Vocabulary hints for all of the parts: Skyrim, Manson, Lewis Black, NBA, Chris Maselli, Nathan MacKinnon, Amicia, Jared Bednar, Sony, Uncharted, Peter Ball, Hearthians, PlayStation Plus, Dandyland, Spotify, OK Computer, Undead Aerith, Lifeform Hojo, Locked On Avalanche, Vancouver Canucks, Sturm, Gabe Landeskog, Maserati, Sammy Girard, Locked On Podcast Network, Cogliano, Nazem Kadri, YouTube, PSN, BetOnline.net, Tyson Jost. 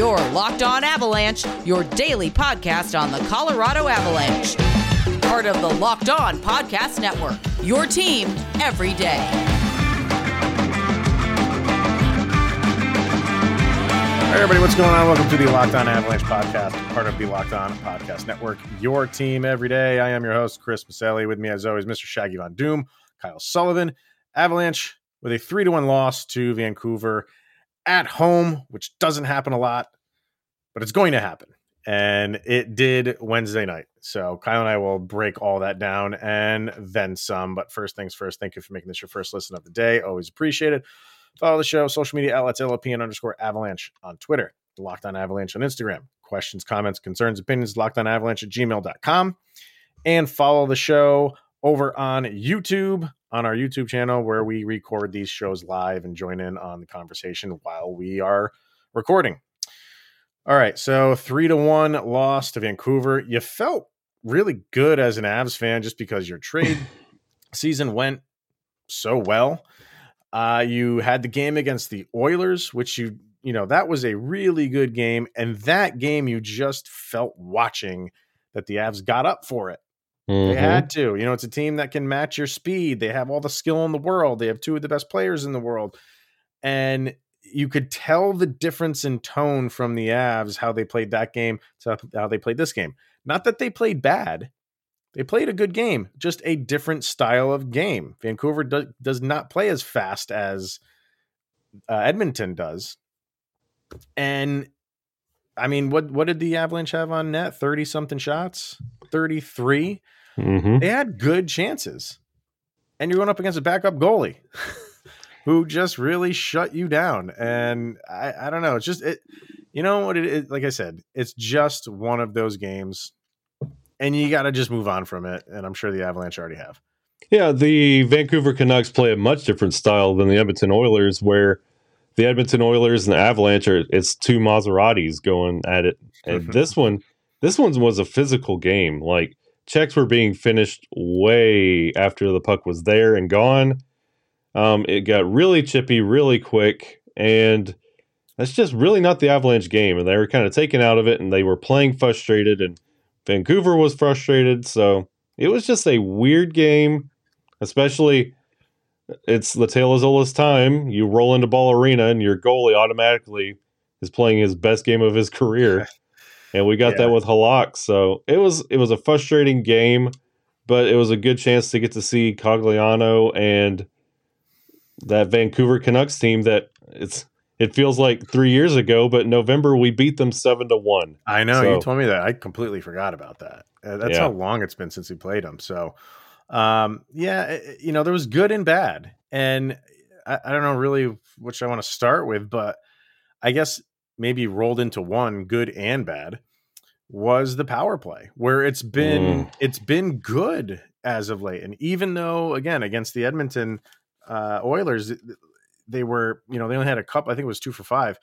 Your Locked On Avalanche, your daily podcast on the Colorado Avalanche. Part of the Locked On Podcast Network, your team every day. Hey everybody, what's going on? Welcome to the Locked On Avalanche podcast, part of the Locked On Podcast Network, your team every day. I am your host, Chris Maselli. With me, as always, Mr. Shaggy Von Doom, Kyle Sullivan. Avalanche with a 3-1 loss to Vancouver at home, which doesn't happen a lot, but it's going to happen. And it did Wednesday night. So Kyle and I will break all that down and then some. But first things first, thank you for making this your first listen of the day. Always appreciate it. Follow the show, social media outlets, LOPN_Avalanche on Twitter, Locked On Avalanche on Instagram. Questions, comments, concerns, opinions, LockedOnAvalanche@gmail.com. And follow the show over on YouTube, on our YouTube channel, where we record these shows live and join in on the conversation while we are recording. All right, so 3-1 loss to Vancouver. You felt really good as an Avs fan just because your trade season went so well. You had the game against the Oilers, which you know, that was a really good game. And that game, you just felt watching that the Avs got up for it. Mm-hmm. They had to. You know, it's a team that can match your speed. They have all the skill in the world. They have two of the best players in the world. And you could tell the difference in tone from the Avs, how they played that game to how they played this game. Not that they played bad. They played a good game, just a different style of game. Vancouver does not play as fast as Edmonton does. And, I mean, what did the Avalanche have on net? 30-something shots? 33? Mm-hmm. They had good chances. And you're going up against a backup goalie who just really shut you down. And I don't know. It's just, you know what it is? Like I said, it's just one of those games. And you got to just move on from it. And I'm sure the Avalanche already have. Yeah, the Vancouver Canucks play a much different style than the Edmonton Oilers, where the Edmonton Oilers and the Avalanche are, it's two Maseratis going at it. And this one was a physical game. Like, checks were being finished way after the puck was there and gone. It got really chippy, really quick. And that's just really not the Avalanche game. And they were kind of taken out of it, and they were playing frustrated, and Vancouver was frustrated, so it was just a weird game. Especially, it's the tale as old as time. You roll into Ball Arena, and your goalie automatically is playing his best game of his career. And we got that with Halak, so it was a frustrating game, but it was a good chance to get to see Cogliano and that Vancouver Canucks team that It feels like 3 years ago, but in November we beat them 7-1. I know, so you told me that. I completely forgot about that. That's how long it's been since we played them. So, there was good and bad, and I don't know really which I want to start with, but I guess maybe rolled into one, good and bad, was the power play, where it's been good as of late, and even though again against the Edmonton Oilers. They were, they only had a couple, I think it was 2 for 5,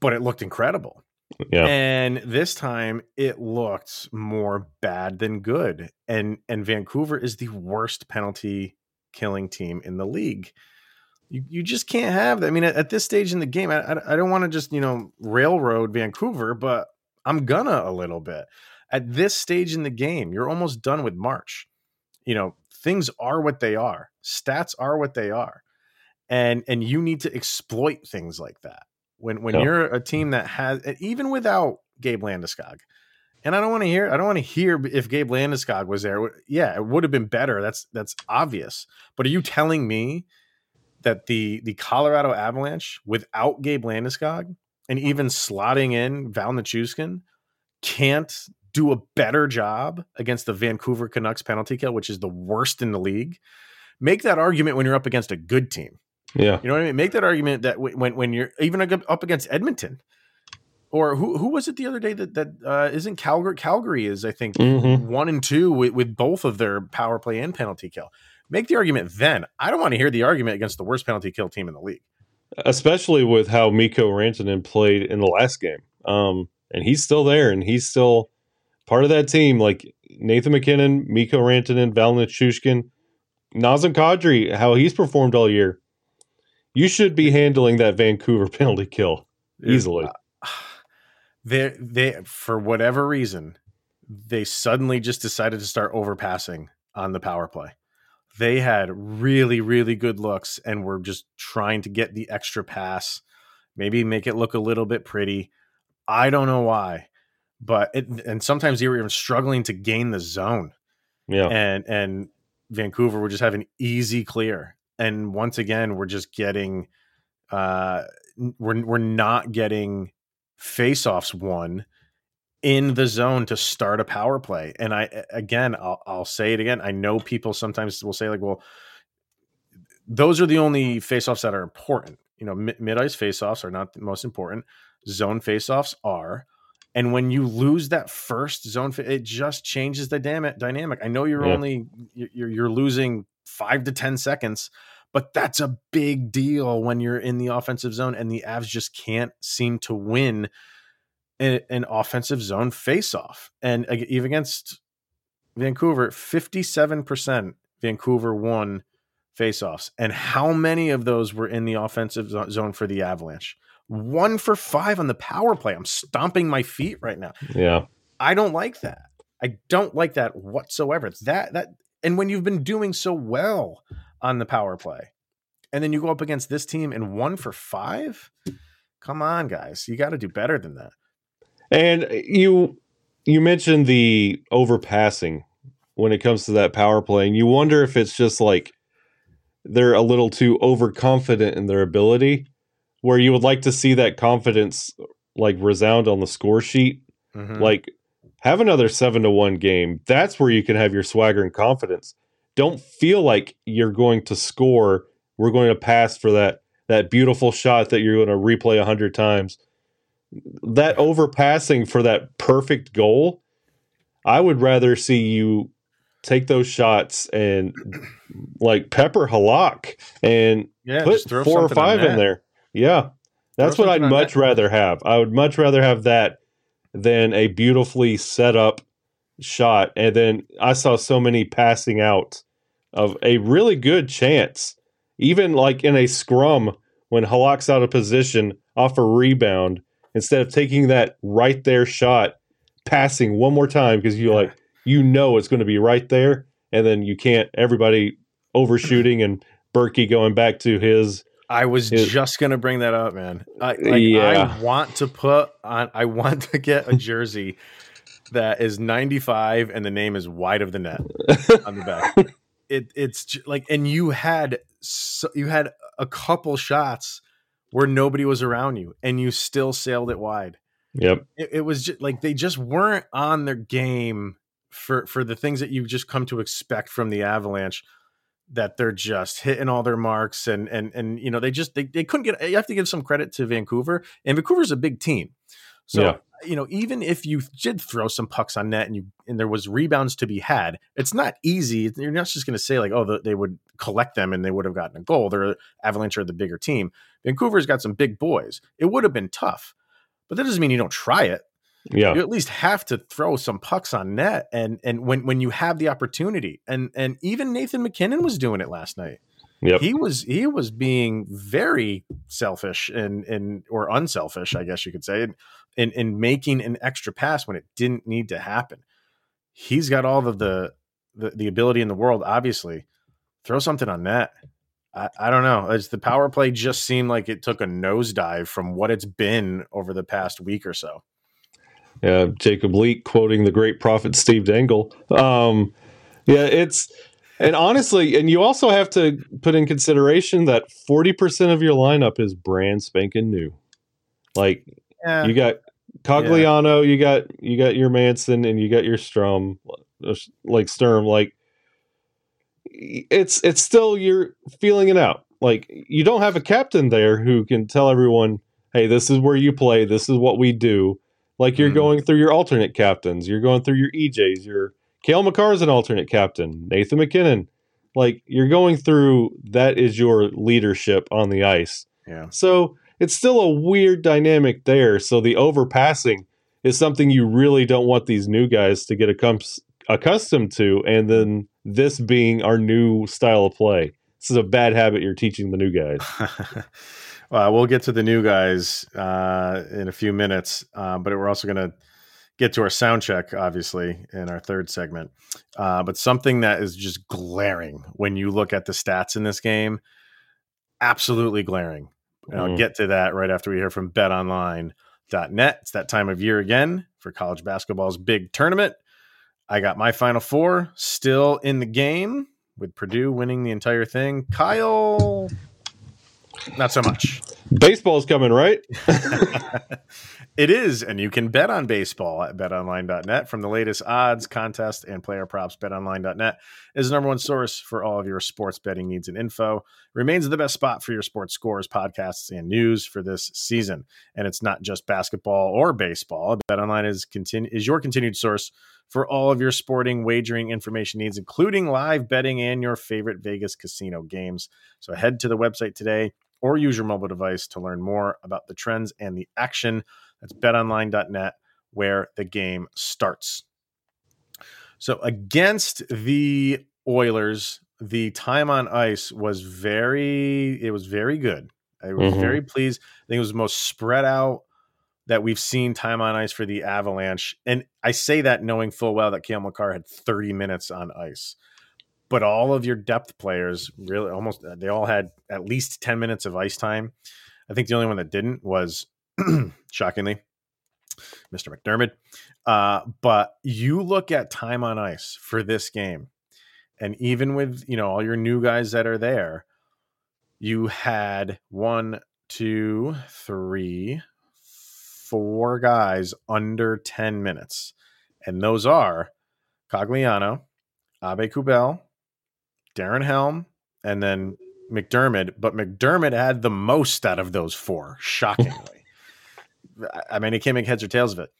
but it looked incredible. Yeah. And this time it looked more bad than good. And Vancouver is the worst penalty killing team in the league. You just can't have that. I mean, at this stage in the game, I don't want to just, railroad Vancouver, but I'm gonna a little bit. At this stage in the game, you're almost done with March. Things are what they are. Stats are what they are. And you need to exploit things like that when you're a team that has, even without Gabe Landeskog. And I don't want to hear if Gabe Landeskog was there. Yeah, it would have been better. That's obvious. But are you telling me that the Colorado Avalanche without Gabe Landeskog and even slotting in Val Nichushkin can't do a better job against the Vancouver Canucks penalty kill, which is the worst in the league? Make that argument when you're up against a good team. Yeah. You know what I mean? Make that argument that when you're even up against Edmonton, or who was it the other day that isn't Calgary? Calgary is, I think, 1 and 2 with both of their power play and penalty kill. Make the argument then. I don't want to hear the argument against the worst penalty kill team in the league. Especially with how Mikko Rantanen played in the last game. And he's still there, and he's still part of that team. Like Nathan MacKinnon, Mikko Rantanen, Val Nichushkin, Nazem Kadri, how he's performed all year. You should be handling that Vancouver penalty kill easily. They for whatever reason, they suddenly just decided to start overpassing on the power play. They had really, really good looks and were just trying to get the extra pass, maybe make it look a little bit pretty. I don't know why, but and sometimes they were even struggling to gain the zone. Yeah, and Vancouver would just have an easy clear. And once again, we're just getting, we're not getting faceoffs won in the zone to start a power play. And I'll say it again. I know people sometimes will say like, well, those are the only faceoffs that are important. You know, mid-ice faceoffs are not the most important. Zone faceoffs are. And when you lose that first zone, it just changes the dynamic. I know you're losing 5 to 10 seconds, but that's a big deal when you're in the offensive zone, and the Avs just can't seem to win an offensive zone faceoff. And even against Vancouver, 57% Vancouver won faceoffs. And how many of those were in the offensive zone for the Avalanche? 1 for 5 on the power play. I'm stomping my feet right now. Yeah. I don't like that. I don't like that whatsoever. It's that, and when you've been doing so well on the power play, and then you go up against this team and 1 for 5, come on, guys, you got to do better than that. And you mentioned the overpassing when it comes to that power play, and you wonder if it's just like they're a little too overconfident in their ability, where you would like to see that confidence like resound on the score sheet. Mm-hmm. Like, have another 7-1 game. That's where you can have your swagger and confidence. Don't feel like you're going to score. We're going to pass for that beautiful shot that you're going to replay 100 times. That overpassing for that perfect goal, I would rather see you take those shots and like pepper Halak and put 4 or 5 in there. Yeah, that's what I'd much rather have. I would much rather have that than a beautifully set up shot. And then I saw so many passing out of a really good chance, even like in a scrum when Halak's out of position off a rebound, instead of taking that right there shot, passing one more time because it's going to be right there. And then you can't, everybody overshooting and Berkey going back to his. I was just going to bring that up, man. I want to get a jersey that is 95 and the name is Wide of the Net on the back. It's like, and you had a couple shots where nobody was around you and you still sailed it wide. Yep. It was just like, they just weren't on their game for the things that you've just come to expect from the Avalanche, that they're just hitting all their marks and you know, they couldn't get, you have to give some credit to Vancouver, and Vancouver's a big team. So, you know, even if you did throw some pucks on net and there was rebounds to be had, it's not easy. You're not just going to say like, oh, they would collect them and they would have gotten a goal. They're Avalanche are the bigger team. Vancouver's got some big boys. It would have been tough, but that doesn't mean you don't try it. Yeah. You at least have to throw some pucks on net and when you have the opportunity. And even Nathan MacKinnon was doing it last night. Yep. He was being very selfish or unselfish, I guess you could say, in making an extra pass when it didn't need to happen. He's got all of the ability in the world, obviously. Throw something on net. I don't know. It's the power play just seemed like it took a nosedive from what it's been over the past week or so. Yeah, Jacob Leake quoting the great prophet Steve Dangle. And honestly, and you also have to put in consideration that 40% of your lineup is brand spanking new. Like you got Cogliano, you got your Manson, and you got your Sturm. Like it's still, you're feeling it out. Like you don't have a captain there who can tell everyone, hey, this is where you play. This is what we do. Like you're going through your alternate captains. You're going through your EJs, your Cale Makar is an alternate captain. Nathan MacKinnon. Like, you're going through, that is your leadership on the ice. Yeah. So, it's still a weird dynamic there. So, the overpassing is something you really don't want these new guys to get accustomed to. And then this being our new style of play. This is a bad habit you're teaching the new guys. We'll get to the new guys in a few minutes, but we're also going to get to our sound check, obviously, in our third segment. But something that is just glaring when you look at the stats in this game, absolutely glaring. And I'll get to that right after we hear from BetOnline.net. It's that time of year again for college basketball's big tournament. I got my Final Four still in the game with Purdue winning the entire thing. Kyle, not so much. Baseball's coming, right? It is, and you can bet on baseball at betonline.net. From the latest odds, contests, and player props, betonline.net is the number one source for all of your sports betting needs and info. Remains the best spot for your sports scores, podcasts, and news for this season. And it's not just basketball or baseball. BetOnline is your continued source for all of your sporting wagering information needs, including live betting and your favorite Vegas casino games. So head to the website today or use your mobile device to learn more about the trends and the action. That's betonline.net, where the game starts. So against the Oilers, the time on ice was very good. I was very pleased. I think it was the most spread out that we've seen time on ice for the Avalanche. And I say that knowing full well that Cale Makar had 30 minutes on ice. But all of your depth players really almost, they all had at least 10 minutes of ice time. I think the only one that didn't was, shockingly, Mr. McDermott. But you look at time on ice for this game, and even with, you know, all your new guys that are there, you had 4 guys under 10 minutes. And those are Cogliano, Abe Kubel, Darren Helm, and then McDermott. But McDermott had the most out of those 4, shockingly. I mean, he can't make heads or tails of it.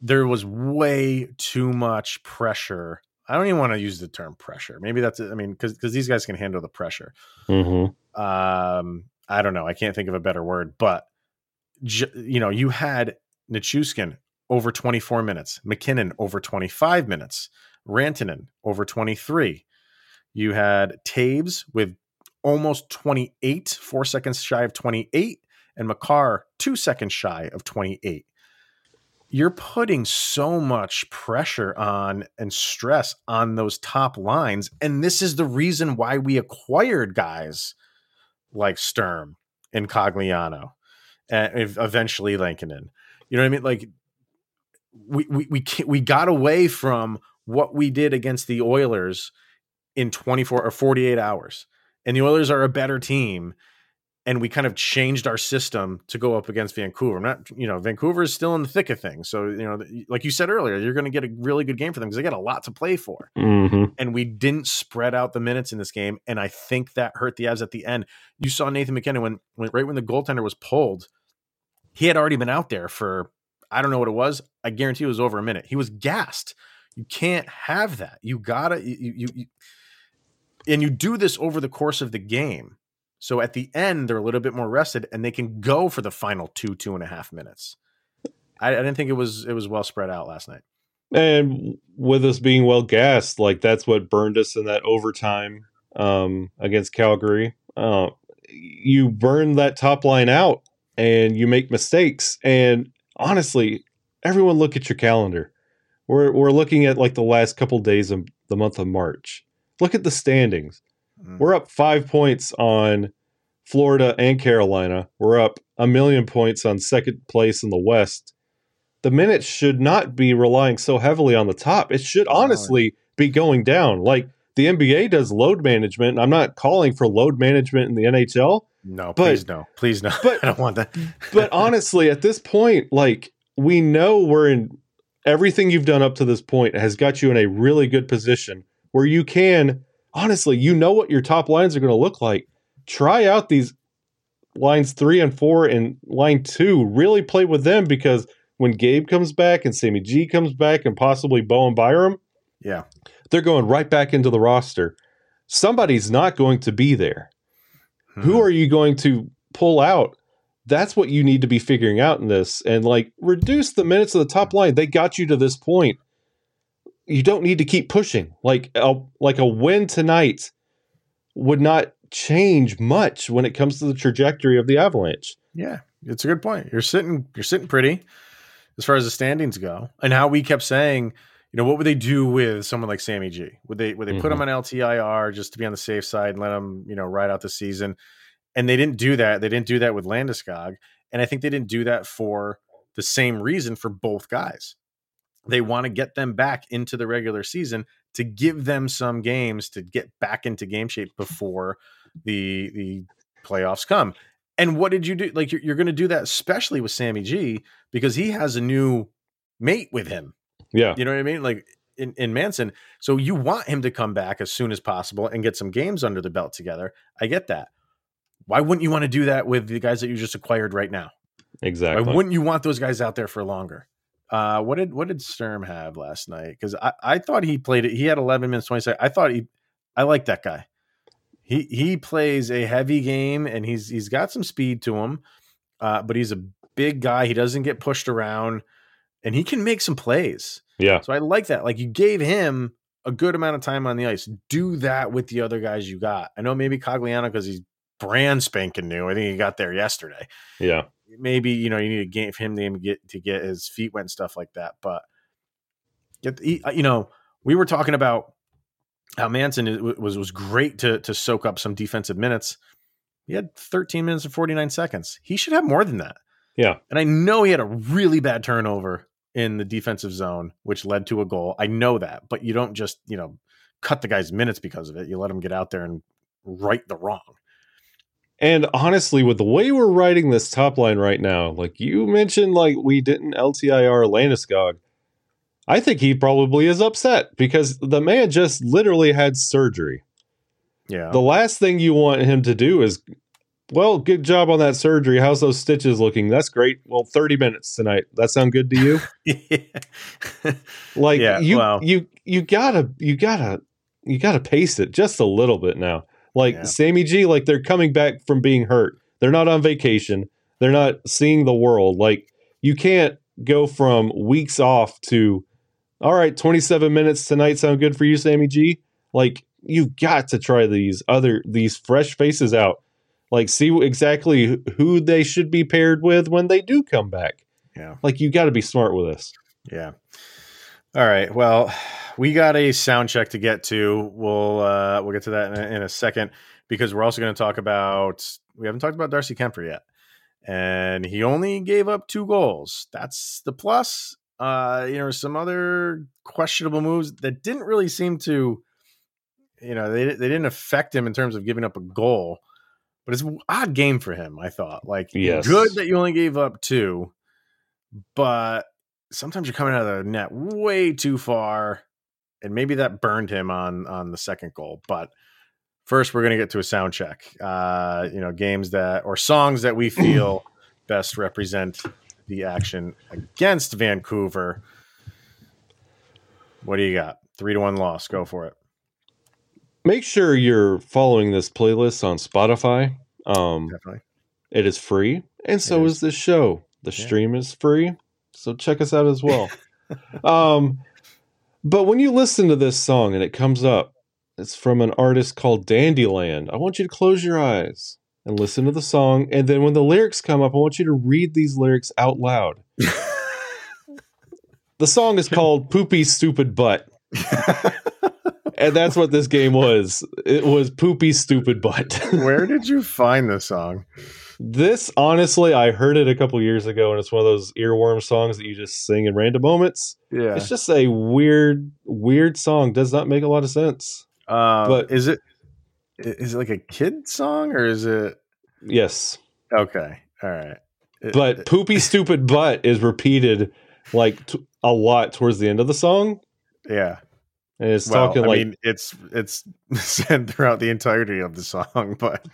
There was way too much pressure. I don't even want to use the term pressure. Maybe that's it. I mean, because these guys can handle the pressure. I don't know. I can't think of a better word. But, you know, you had Nichushkin over 24 minutes, MacKinnon over 25 minutes, Rantanen over 23. You had Taves with almost 28, 4 seconds shy of 28, and Makar 2 seconds shy of 28. You're putting so much pressure on and stress on those top lines, and this is the reason why we acquired guys like Sturm and Cogliano and eventually Lankinen. You know what I mean? Like we got away from what we did against the Oilers in 24 or 48 hours. And the Oilers are a better team. And we kind of changed our system to go up against Vancouver. Not, you know, Vancouver is still in the thick of things. So, you know, like you said earlier, you're going to get a really good game for them because they got a lot to play for. And we didn't spread out the minutes in this game. And I think that hurt the Avs at the end. You saw Nathan MacKinnon when the goaltender was pulled, he had already been out there for, I don't know what it was. I guarantee it was over a minute. He was gassed. You can't have that. You gotta, and you do this over the course of the game. So at the end, they're a little bit more rested and they can go for the final 2.5 minutes. I didn't think it was well spread out last night. And with us being well gassed, like that's what burned us in that overtime against Calgary. You burn that top line out and you make mistakes. And honestly, everyone look at your calendar. We're looking at like the last couple days of the month of March. Look at the standings. We're up 5 points on Florida and Carolina. We're up 1 million points on second place in the West. The minutes should not be relying so heavily on the top. It should honestly be going down. Like the NBA does load management. I'm not calling for load management in the NHL. No, please no. But, I don't want that. But honestly, at this point, like we know we're in. Everything you've done up to this point has got you in a really good position where you can, honestly, you know what your top lines are going to look like. Try out these lines 3 and 4 and line 2. Really play with them because when Gabe comes back and Sammy G comes back and possibly Bo and Byram, they're going right back into the roster. Somebody's not going to be there. Who are you going to pull out? That's what you need to be figuring out in this, and like reduce the minutes of the top line. They got you to this point. You don't need to keep pushing. Like a win tonight would not change much when it comes to the trajectory of the Avalanche. Yeah, it's a good point. You're sitting pretty as far as the standings go, and how we kept saying, you know, what would they do with someone like Sammy G? Would they put him on LTIR just to be on the safe side and let him, you know, ride out the season? And they didn't do that. They didn't do that with Landeskog. And I think they didn't do that for the same reason for both guys. They want to get them back into the regular season to give them some games to get back into game shape before the playoffs come. And what did you do? Like, you're going to do that, especially with Sammy G, because he has a new mate with him. Yeah. You know what I mean? Like in Manson. So you want him to come back as soon as possible and get some games under the belt together. I get that. Why wouldn't you want to do that with the guys that you just acquired right now? Exactly. Why wouldn't you want those guys out there for longer? What did Sturm have last night? Because I thought he played it. He had 11 minutes, 20 seconds. I thought I like that guy. He plays a heavy game, and he's got some speed to him, but he's a big guy. He doesn't get pushed around, and he can make some plays. Yeah. So I like that. Like, you gave him a good amount of time on the ice. Do that with the other guys you got. I know maybe Cogliano, because he's brand spanking new. I think he got there yesterday. Yeah. Maybe, you know, you need a game for him to get his feet wet and stuff like that. But, you know, we were talking about how Manson was great to soak up some defensive minutes. He had 13 minutes and 49 seconds. He should have more than that. Yeah. And I know he had a really bad turnover in the defensive zone, which led to a goal. I know that. But you don't just, you know, cut the guy's minutes because of it. You let him get out there and right the wrong. And honestly, with the way we're writing this top line right now, like you mentioned, like we didn't LTIR Landeskog. I think he probably is upset because the man just literally had surgery. Yeah. The last thing you want him to do is, well, good job on that surgery. How's those stitches looking? That's great. Well, 30 minutes tonight. That sound good to you? Yeah. Like, yeah, you gotta pace it just a little bit now. Like, yeah. Sammy G, like, they're coming back from being hurt. They're not on vacation. They're not seeing the world. Like, you can't go from weeks off to, all right, 27 minutes tonight sound good for you, Sammy G? Like, you've got to try these fresh faces out. Like, see exactly who they should be paired with when they do come back. Yeah. Like, you got to be smart with this. Yeah. All right. Well, we got a sound check to get to. We'll get to that in a second, because we're also going to talk about, we haven't talked about Darcy Kemper yet, and he only gave up 2 goals. That's the plus. You know, some other questionable moves that didn't really seem to, you know, they didn't affect him in terms of giving up a goal, but it's an odd game for him. I thought, like, yes, good that you only gave up 2, but sometimes you're coming out of the net way too far, and maybe that burned him on the second goal. But first, we're going to get to a sound check. You know, games that, or songs that we feel best represent the action against Vancouver. What do you got? 3-1 loss. Go for it. Make sure you're following this playlist on Spotify. Definitely. It is free. And so is this show. The stream is free. So check us out as well. But when you listen to this song and it comes up, it's from an artist called Dandyland. I want you to close your eyes and listen to the song. And then when the lyrics come up, I want you to read these lyrics out loud. The song is called Poopy Stupid Butt. And that's what this game was. It was Poopy Stupid Butt. Where did you find this song? This, honestly, I heard it a couple years ago, and it's one of those earworm songs that you just sing in random moments. Yeah. It's just a weird song. Does not make a lot of sense. But is it like a kid song, or is it? Yes. Okay. All right. But Poopy Stupid Butt is repeated like a lot towards the end of the song. Yeah. And it's talking, like, I mean, it's said throughout the entirety of the song, but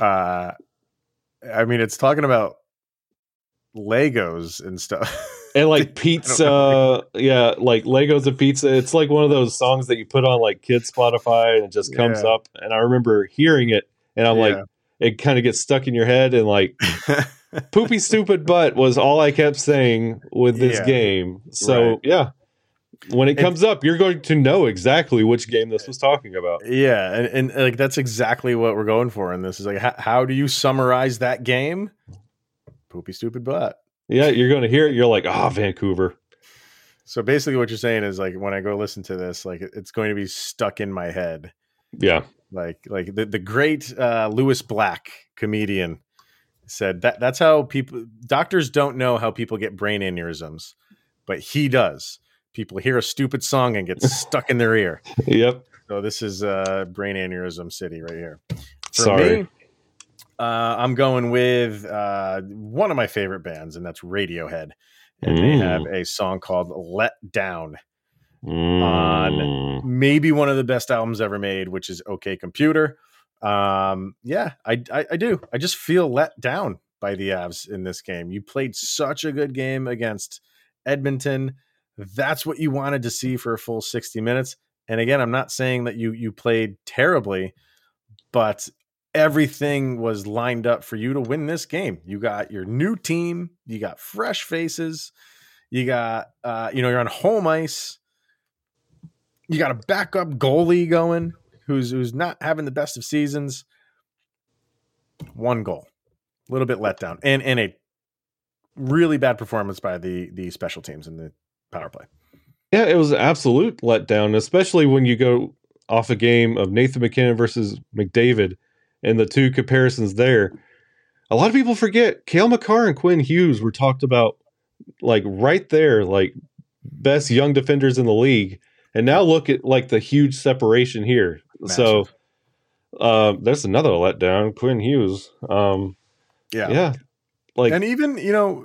I mean, it's talking about Legos and stuff, and like pizza. Yeah, like Legos and pizza. It's like one of those songs that you put on like Kids Spotify and it just comes up. And I remember hearing it, and I'm like, it kind of gets stuck in your head. And like, Poopy Stupid Butt was all I kept saying with this game. So, right. when it comes up, you're going to know exactly which game this was talking about. Yeah, and like that's exactly what we're going for in this. Is like, how do you summarize that game? Poopy stupid butt. Yeah, you're going to hear it. You're like, ah, oh, Vancouver. So basically, what you're saying is like when I go listen to this, like it's going to be stuck in my head. Yeah, like the great Lewis Black comedian said that that's how people doctors don't know how people get brain aneurysms, but he does. People hear a stupid song and get stuck in their ear. Yep. So this is brain aneurysm city right here. For Sorry. Me, I'm going with one of my favorite bands, and that's Radiohead. And they have a song called Let Down on maybe one of the best albums ever made, which is OK Computer. Yeah, I do. I just feel let down by the Avs in this game. You played such a good game against Edmonton. That's what you wanted to see for a full 60 minutes. And again, I'm not saying that you played terribly, but everything was lined up for you to win this game. You got your new team. You got fresh faces. You got, you're on home ice. You got a backup goalie going who's not having the best of seasons. One goal, a little bit let down, and a really bad performance by the special teams and the power play. Yeah, it was an absolute letdown, especially when you go off a game of Nathan MacKinnon versus McDavid and the two comparisons there. A lot of people forget Cale Makar and Quinn Hughes were talked about like right there, like best young defenders in the league. And now look at like the huge separation here. Massive. So there's another letdown, Quinn Hughes. Yeah. Like, and even,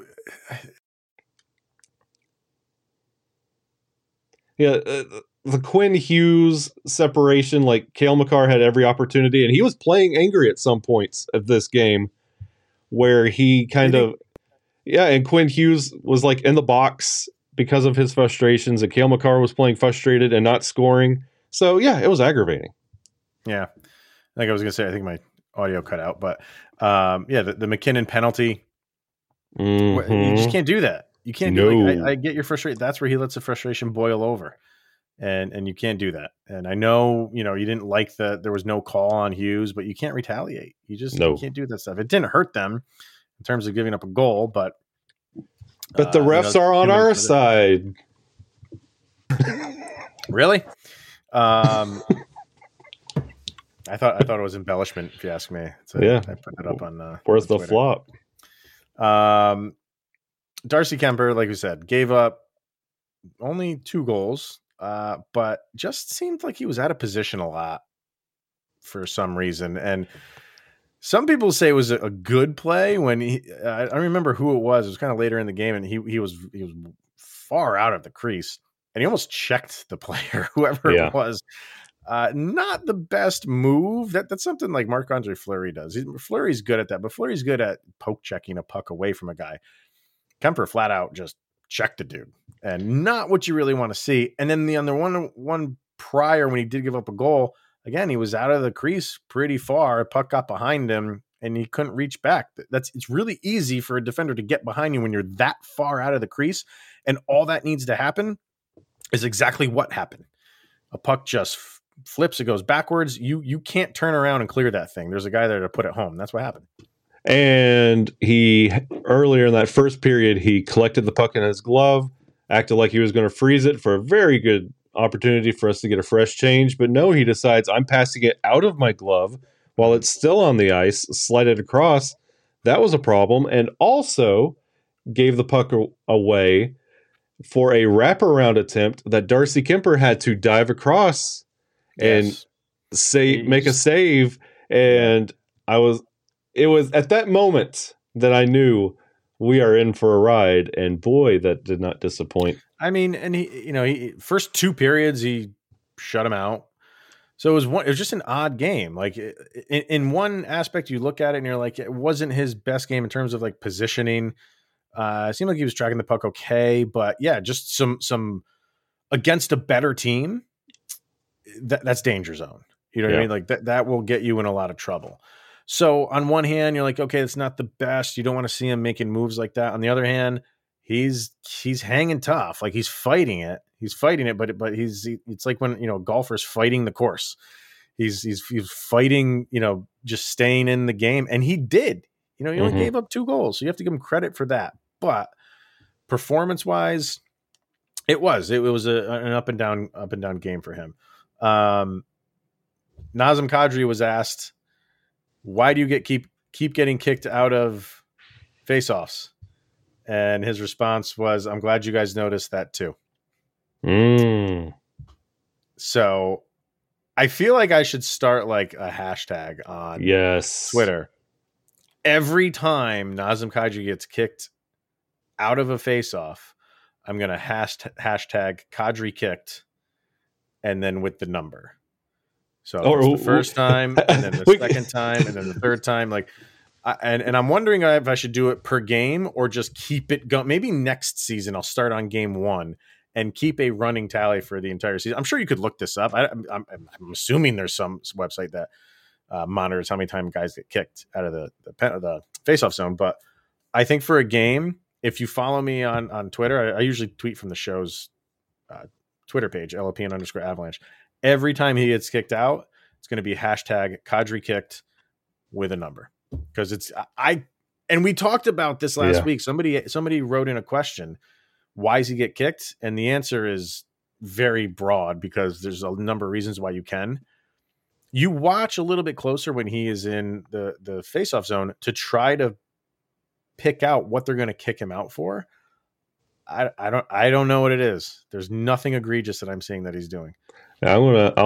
the Quinn Hughes separation, like Cale Makar had every opportunity, and he was playing angry at some points of this game where he and Quinn Hughes was like in the box because of his frustrations, and Cale Makar was playing frustrated and not scoring. So, yeah, it was aggravating. Yeah. Like I was going to say, I think my audio cut out, but the MacKinnon penalty, you just can't do that. You can't do it. I get your frustration. That's where he lets the frustration boil over. And you can't do that. And I know, you didn't like that there was no call on Hughes, but you can't retaliate. You just you can't do that stuff. It didn't hurt them in terms of giving up a goal, but the refs are on our side. Really? I thought it was embellishment, if you ask me. So yeah. I put it up on where's the flop? Darcy Kemper, like we said, gave up only 2 goals, but just seemed like he was out of position a lot for some reason. And some people say it was a good play when I don't remember who it was. It was kind of later in the game, and he was far out of the crease, and he almost checked the player, whoever it was. Not the best move. That's something like Marc-Andre Fleury does. Fleury's good at that, but Fleury's good at poke checking a puck away from a guy. Kemper flat out just checked the dude, and not what you really want to see. And then the other one prior, when he did give up a goal, again, he was out of the crease pretty far. A puck got behind him and he couldn't reach back. It's really easy for a defender to get behind you when you're that far out of the crease. And all that needs to happen is exactly what happened. A puck just flips. It goes backwards. You can't turn around and clear that thing. There's a guy there to put it home. That's what happened. And he, earlier in that first period, he collected the puck in his glove, acted like he was going to freeze it for a very good opportunity for us to get a fresh change. But no, he decides, I'm passing it out of my glove while it's still on the ice, slide it across. That was a problem. And also gave the puck away for a wraparound attempt that Darcy Kemper had to dive across and make a save. And It was at that moment that I knew we are in for a ride, and boy, that did not disappoint. I mean, and he first 2 periods he shut him out. So it was just an odd game. Like in one aspect, you look at it and you're like, it wasn't his best game in terms of like positioning. It seemed like he was tracking the puck okay, but yeah, just some against a better team. That's danger zone. You know what I mean? Like that will get you in a lot of trouble. So on one hand, you're like, okay, it's not the best. You don't want to see him making moves like that. On the other hand, he's hanging tough. Like he's fighting it. He's fighting it, but it's like when, golfers fighting the course. He's fighting, just staying in the game. And he did, he only gave up 2 goals. So you have to give him credit for that. But performance wise, it was an up and down game for him. Nazem Kadri was asked, why do you keep getting kicked out of faceoffs? And his response was, I'm glad you guys noticed that too. So I feel like I should start like a hashtag on Twitter. Every time Nazem Kadri gets kicked out of a faceoff, I'm going to hashtag Kadri kicked and then with the number. So the first time and then the second time and then the third time, and I'm wondering if I should do it per game or just keep it going. Maybe next season I'll start on game 1 and keep a running tally for the entire season. I'm sure you could look this up. I'm assuming there's some website that monitors how many times guys get kicked out of the faceoff zone. But I think for a game, if you follow me on Twitter, I usually tweet from the show's Twitter page, LOPN_Avalanche. Every time he gets kicked out, it's going to be hashtag Kadri kicked with a number. Because we talked about this last week. Somebody wrote in a question, why does he get kicked? And the answer is very broad because there's a number of reasons why you can. You watch a little bit closer when he is in the faceoff zone to try to pick out what they're going to kick him out for. I don't know what it is. There's nothing egregious that I'm seeing that he's doing. Because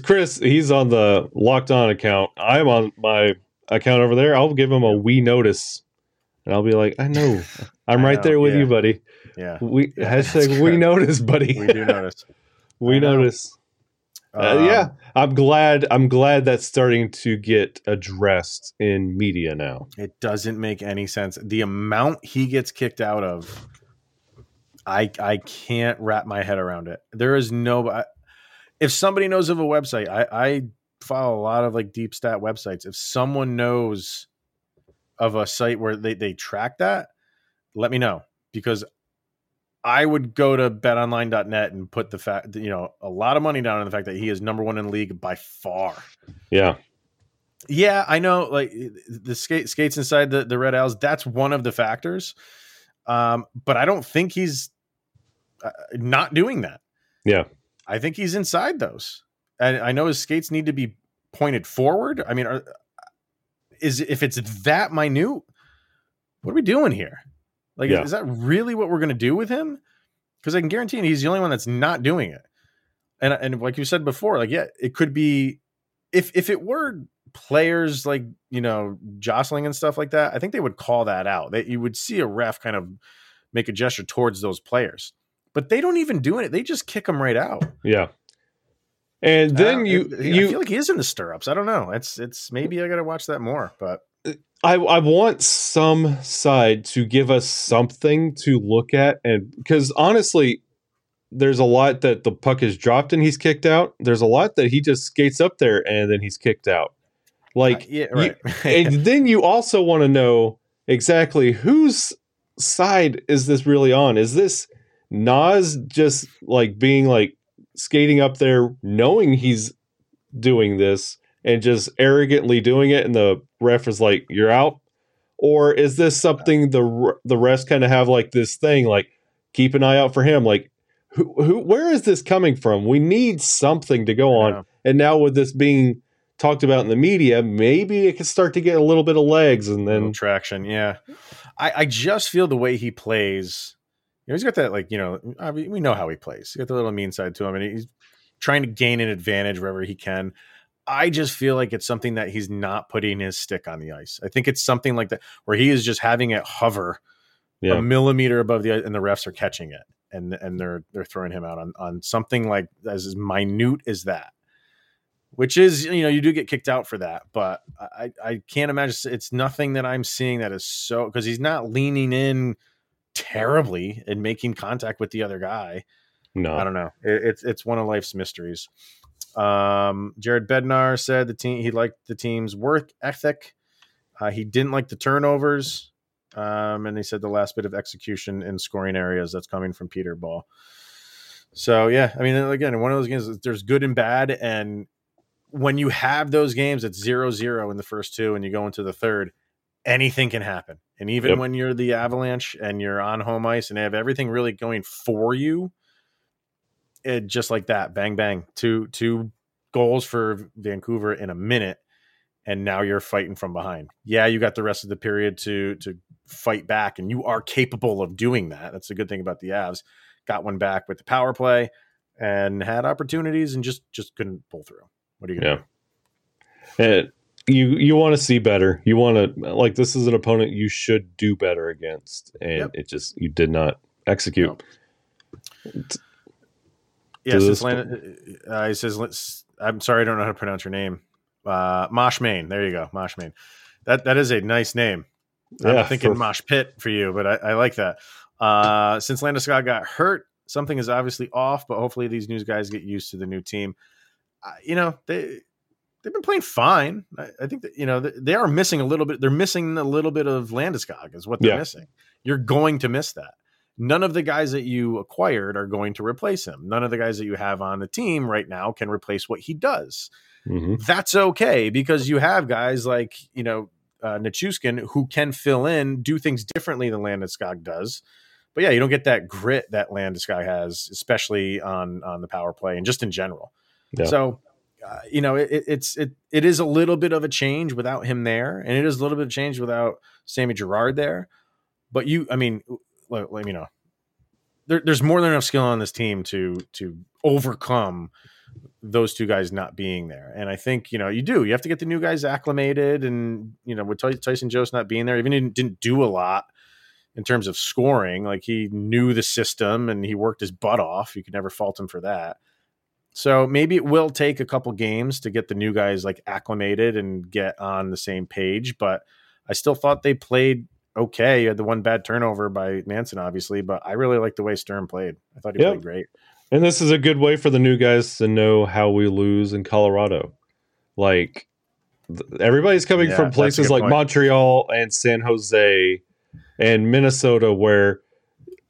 Chris, he's on the Locked On account. I'm on my account over there. I'll give him a we notice, and I'll be like, I know. I'm right there with you, buddy. Yeah. Hashtag we notice, buddy. We do notice. we notice. I'm glad that's starting to get addressed in media now. It doesn't make any sense. The amount he gets kicked out of, I can't wrap my head around it. There is no... If somebody knows of a website, I follow a lot of like deep stat websites. If someone knows of a site where they track that, let me know, because I would go to BetOnline.net and put the fact that, a lot of money down on the fact that he is number 1 in the league by far. Yeah. Yeah. I know, like the skates inside the Red Owls. That's one of the factors. But I don't think he's not doing that. Yeah. I think he's inside those, and I know his skates need to be pointed forward. I mean, if it's that minute, what are we doing here? Is that really what we're going to do with him? Because I can guarantee he's the only one that's not doing it. And like you said before, it could be if it were players jostling and stuff like that, I think they would call that out. That you would see a ref kind of make a gesture towards those players. But they don't even do it. They just kick him right out. Yeah. And then I feel like he is in the stirrups. I don't know. It's maybe I got to watch that more, but I want some side to give us something to look at. And because honestly, there's a lot that the puck is dropped and he's kicked out. There's a lot that he just skates up there and then he's kicked out. And then you also want to know exactly whose side is this really on? Is this Nas just being skating up there knowing he's doing this and just arrogantly doing it, and the ref is like, you're out? Or is this something the refs kind of have this thing keep an eye out for him? Who where is this coming from? We need something to go on. And now with this being talked about in the media, maybe it could start to get a little bit of legs and then traction. Yeah. I just feel the way he plays. He's got that, we know how he plays. He's got the little mean side to him, and he's trying to gain an advantage wherever he can. I just feel like it's something that he's not putting his stick on the ice. I think it's something like that where he is just having it hover a millimeter above the ice, and the refs are catching it, and they're throwing him out on something like as minute as that, which is, you do get kicked out for that, but I can't imagine. It's nothing that I'm seeing that is so, because he's not leaning in terribly and making contact with the other guy. No, I don't know. It's one of life's mysteries. Jared Bednar said he liked the team's work ethic. He didn't like the turnovers. And they said the last bit of execution in scoring areas that's coming from Peter Ball. So, yeah, I mean, again, one of those games, there's good and bad. And when you have those games, it's 0-0 in the first two and you go into the third, anything can happen. And even when you're the Avalanche and you're on home ice and they have everything really going for you, it just like that, bang, bang, two goals for Vancouver in a minute. And now you're fighting from behind. Yeah, you got the rest of the period to fight back, and you are capable of doing that. That's the good thing about the Avs. Got one back with the power play and had opportunities and just couldn't pull through. What are you going to do? And you want to see better. You want to, like, this is an opponent you should do better against. And it just, you did not execute. No. I'm sorry, I don't know how to pronounce your name. Mosh Maine. There you go. Mosh Maine. That is a nice name. I'm thinking Mosh Pit for you, but I like that. Since Landeskog got hurt, something is obviously off, but hopefully these new guys get used to the new team. They've been playing fine. I think that, they are missing a little bit. They're missing a little bit of Landeskog is what they're missing. You're going to miss that. None of the guys that you acquired are going to replace him. None of the guys that you have on the team right now can replace what he does. Mm-hmm. That's okay, because you have guys like, Nichushkin, who can fill in, do things differently than Landeskog does. But you don't get that grit that Landeskog has, especially on the power play and just in general. Yeah. So, it is a little bit of a change without him there. And it is a little bit of change without Sammy Girard there. But let me know. There's more than enough skill on this team to overcome those two guys not being there. And I think, you have to get the new guys acclimated. And, with Tyson Jost not being there, even he didn't do a lot in terms of scoring. Like, he knew the system and he worked his butt off. You could never fault him for that. So maybe it will take a couple games to get the new guys like acclimated and get on the same page. But I still thought they played okay. You had the one bad turnover by Manson, obviously, but I really liked the way Sturm played. I thought he played great. And this is a good way for the new guys to know how we lose in Colorado. Like, everybody's coming from places like Montreal and San Jose and Minnesota, where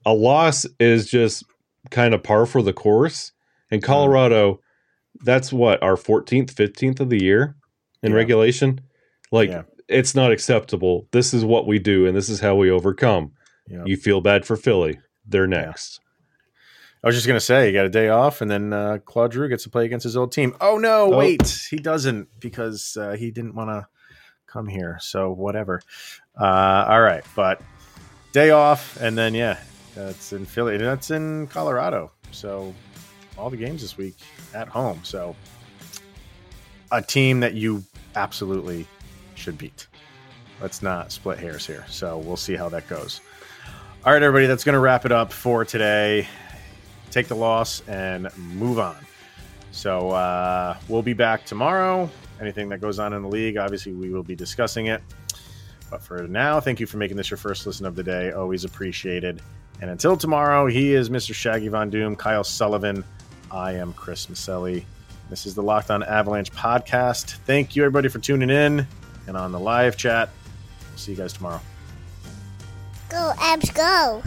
a loss is just kind of par for the course. And Colorado, that's what, our 14th, 15th of the year in regulation? Like, it's not acceptable. This is what we do, and this is how we overcome. Yeah. You feel bad for Philly. They're next. Yeah. I was just going to say, you got a day off, and then Claude Giroux gets to play against his old team. Oh, no, wait. He doesn't, because he didn't want to come here. So whatever. All right. But day off, and then, that's in Philly. That's in Colorado. So all the games this week at home. So a team that you absolutely should beat. Let's not split hairs here. So we'll see how that goes. All right, everybody. That's going to wrap it up for today. Take the loss and move on. So we'll be back tomorrow. Anything that goes on in the league, obviously we will be discussing it. But for now, thank you for making this your first listen of the day. Always appreciated. And until tomorrow, he is Mr. Shaggy Von Doom, Kyle Sullivan. I am Chris Maselli. This is the Locked On Avalanche podcast. Thank you, everybody, for tuning in and on the live chat. We'll see you guys tomorrow. Go, Abs, go.